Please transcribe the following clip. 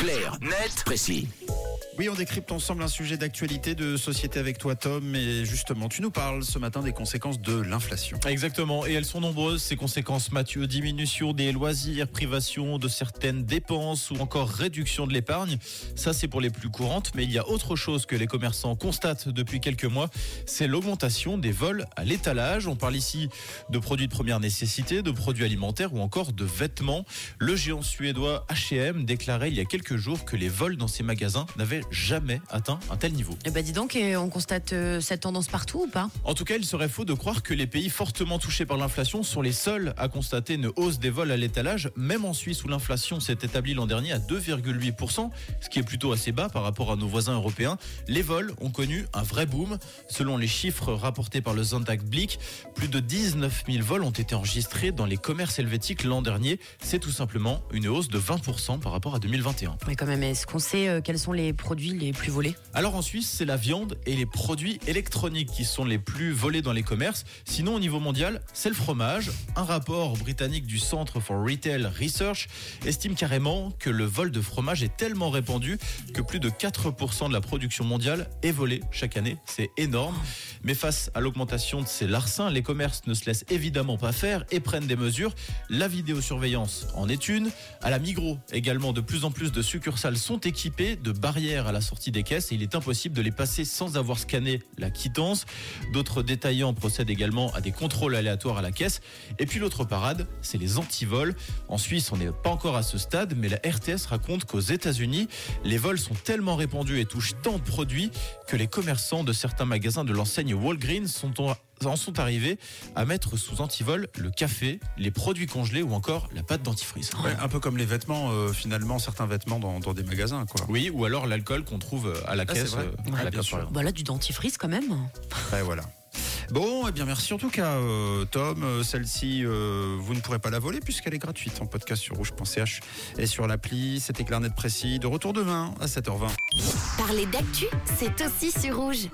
Clair, net, précis. Oui, on décrypte ensemble un sujet d'actualité de société avec toi, Tom. Et justement, tu nous parles ce matin des conséquences de l'inflation. Exactement, et elles sont nombreuses, ces conséquences, Mathieu. Diminution des loisirs, privation de certaines dépenses ou encore réduction de l'épargne. Ça, c'est pour les plus courantes. Mais il y a autre chose que les commerçants constatent depuis quelques mois. C'est l'augmentation des vols à l'étalage. On parle ici de produits de première nécessité, de produits alimentaires ou encore de vêtements. Le géant suédois H&M déclarait il y a quelques jours que les vols dans ses magasins n'avaient jamais atteint un tel niveau. Eh ben dis donc, on constate cette tendance partout ou pas ? En tout cas, il serait faux de croire que les pays fortement touchés par l'inflation sont les seuls à constater une hausse des vols à l'étalage, même en Suisse où l'inflation s'est établie l'an dernier à 2,8%, ce qui est plutôt assez bas par rapport à nos voisins européens. Les vols ont connu un vrai boom. Selon les chiffres rapportés par le Zendag Blick, plus de 19 000 vols ont été enregistrés dans les commerces helvétiques l'an dernier. C'est tout simplement une hausse de 20% par rapport à 2021. Mais quand même, est-ce qu'on sait quels sont les produits les plus volés ? Alors en Suisse, c'est la viande et les produits électroniques qui sont les plus volés dans les commerces. Sinon, au niveau mondial, c'est le fromage. Un rapport britannique du Centre for Retail Research estime carrément que le vol de fromage est tellement répandu que plus de 4% de la production mondiale est volée chaque année. C'est énorme. Mais face à l'augmentation de ces larcins, les commerces ne se laissent évidemment pas faire et prennent des mesures. La vidéosurveillance en est une. À la Migros, également, de plus en plus de succursales sont équipées de barrières à la sortie des caisses et il est impossible de les passer sans avoir scanné la quittance. D'autres détaillants procèdent également à des contrôles aléatoires à la caisse. Et puis l'autre parade, c'est les antivols. En Suisse, on n'est pas encore à ce stade, mais la RTS raconte qu'aux États-Unis, les vols sont tellement répandus et touchent tant de produits que les commerçants de certains magasins de l'enseigne Walgreens en sont arrivés à mettre sous antivol le café, les produits congelés ou encore la pâte dentifrice. Ouais, un peu comme les vêtements, finalement, certains vêtements dans des magasins, quoi. Oui, ou alors l'alcool qu'on trouve à la caisse. À la caisse. Voilà, du dentifrice quand même. Ouais, voilà. Bon, eh bien merci en tout cas Tom, celle-ci vous ne pourrez pas la voler puisqu'elle est gratuite en podcast sur Rouge.ch et sur l'appli. C'était Clair, net, précis, de retour demain à 7h20. Parler d'actu, c'est aussi sur Rouge.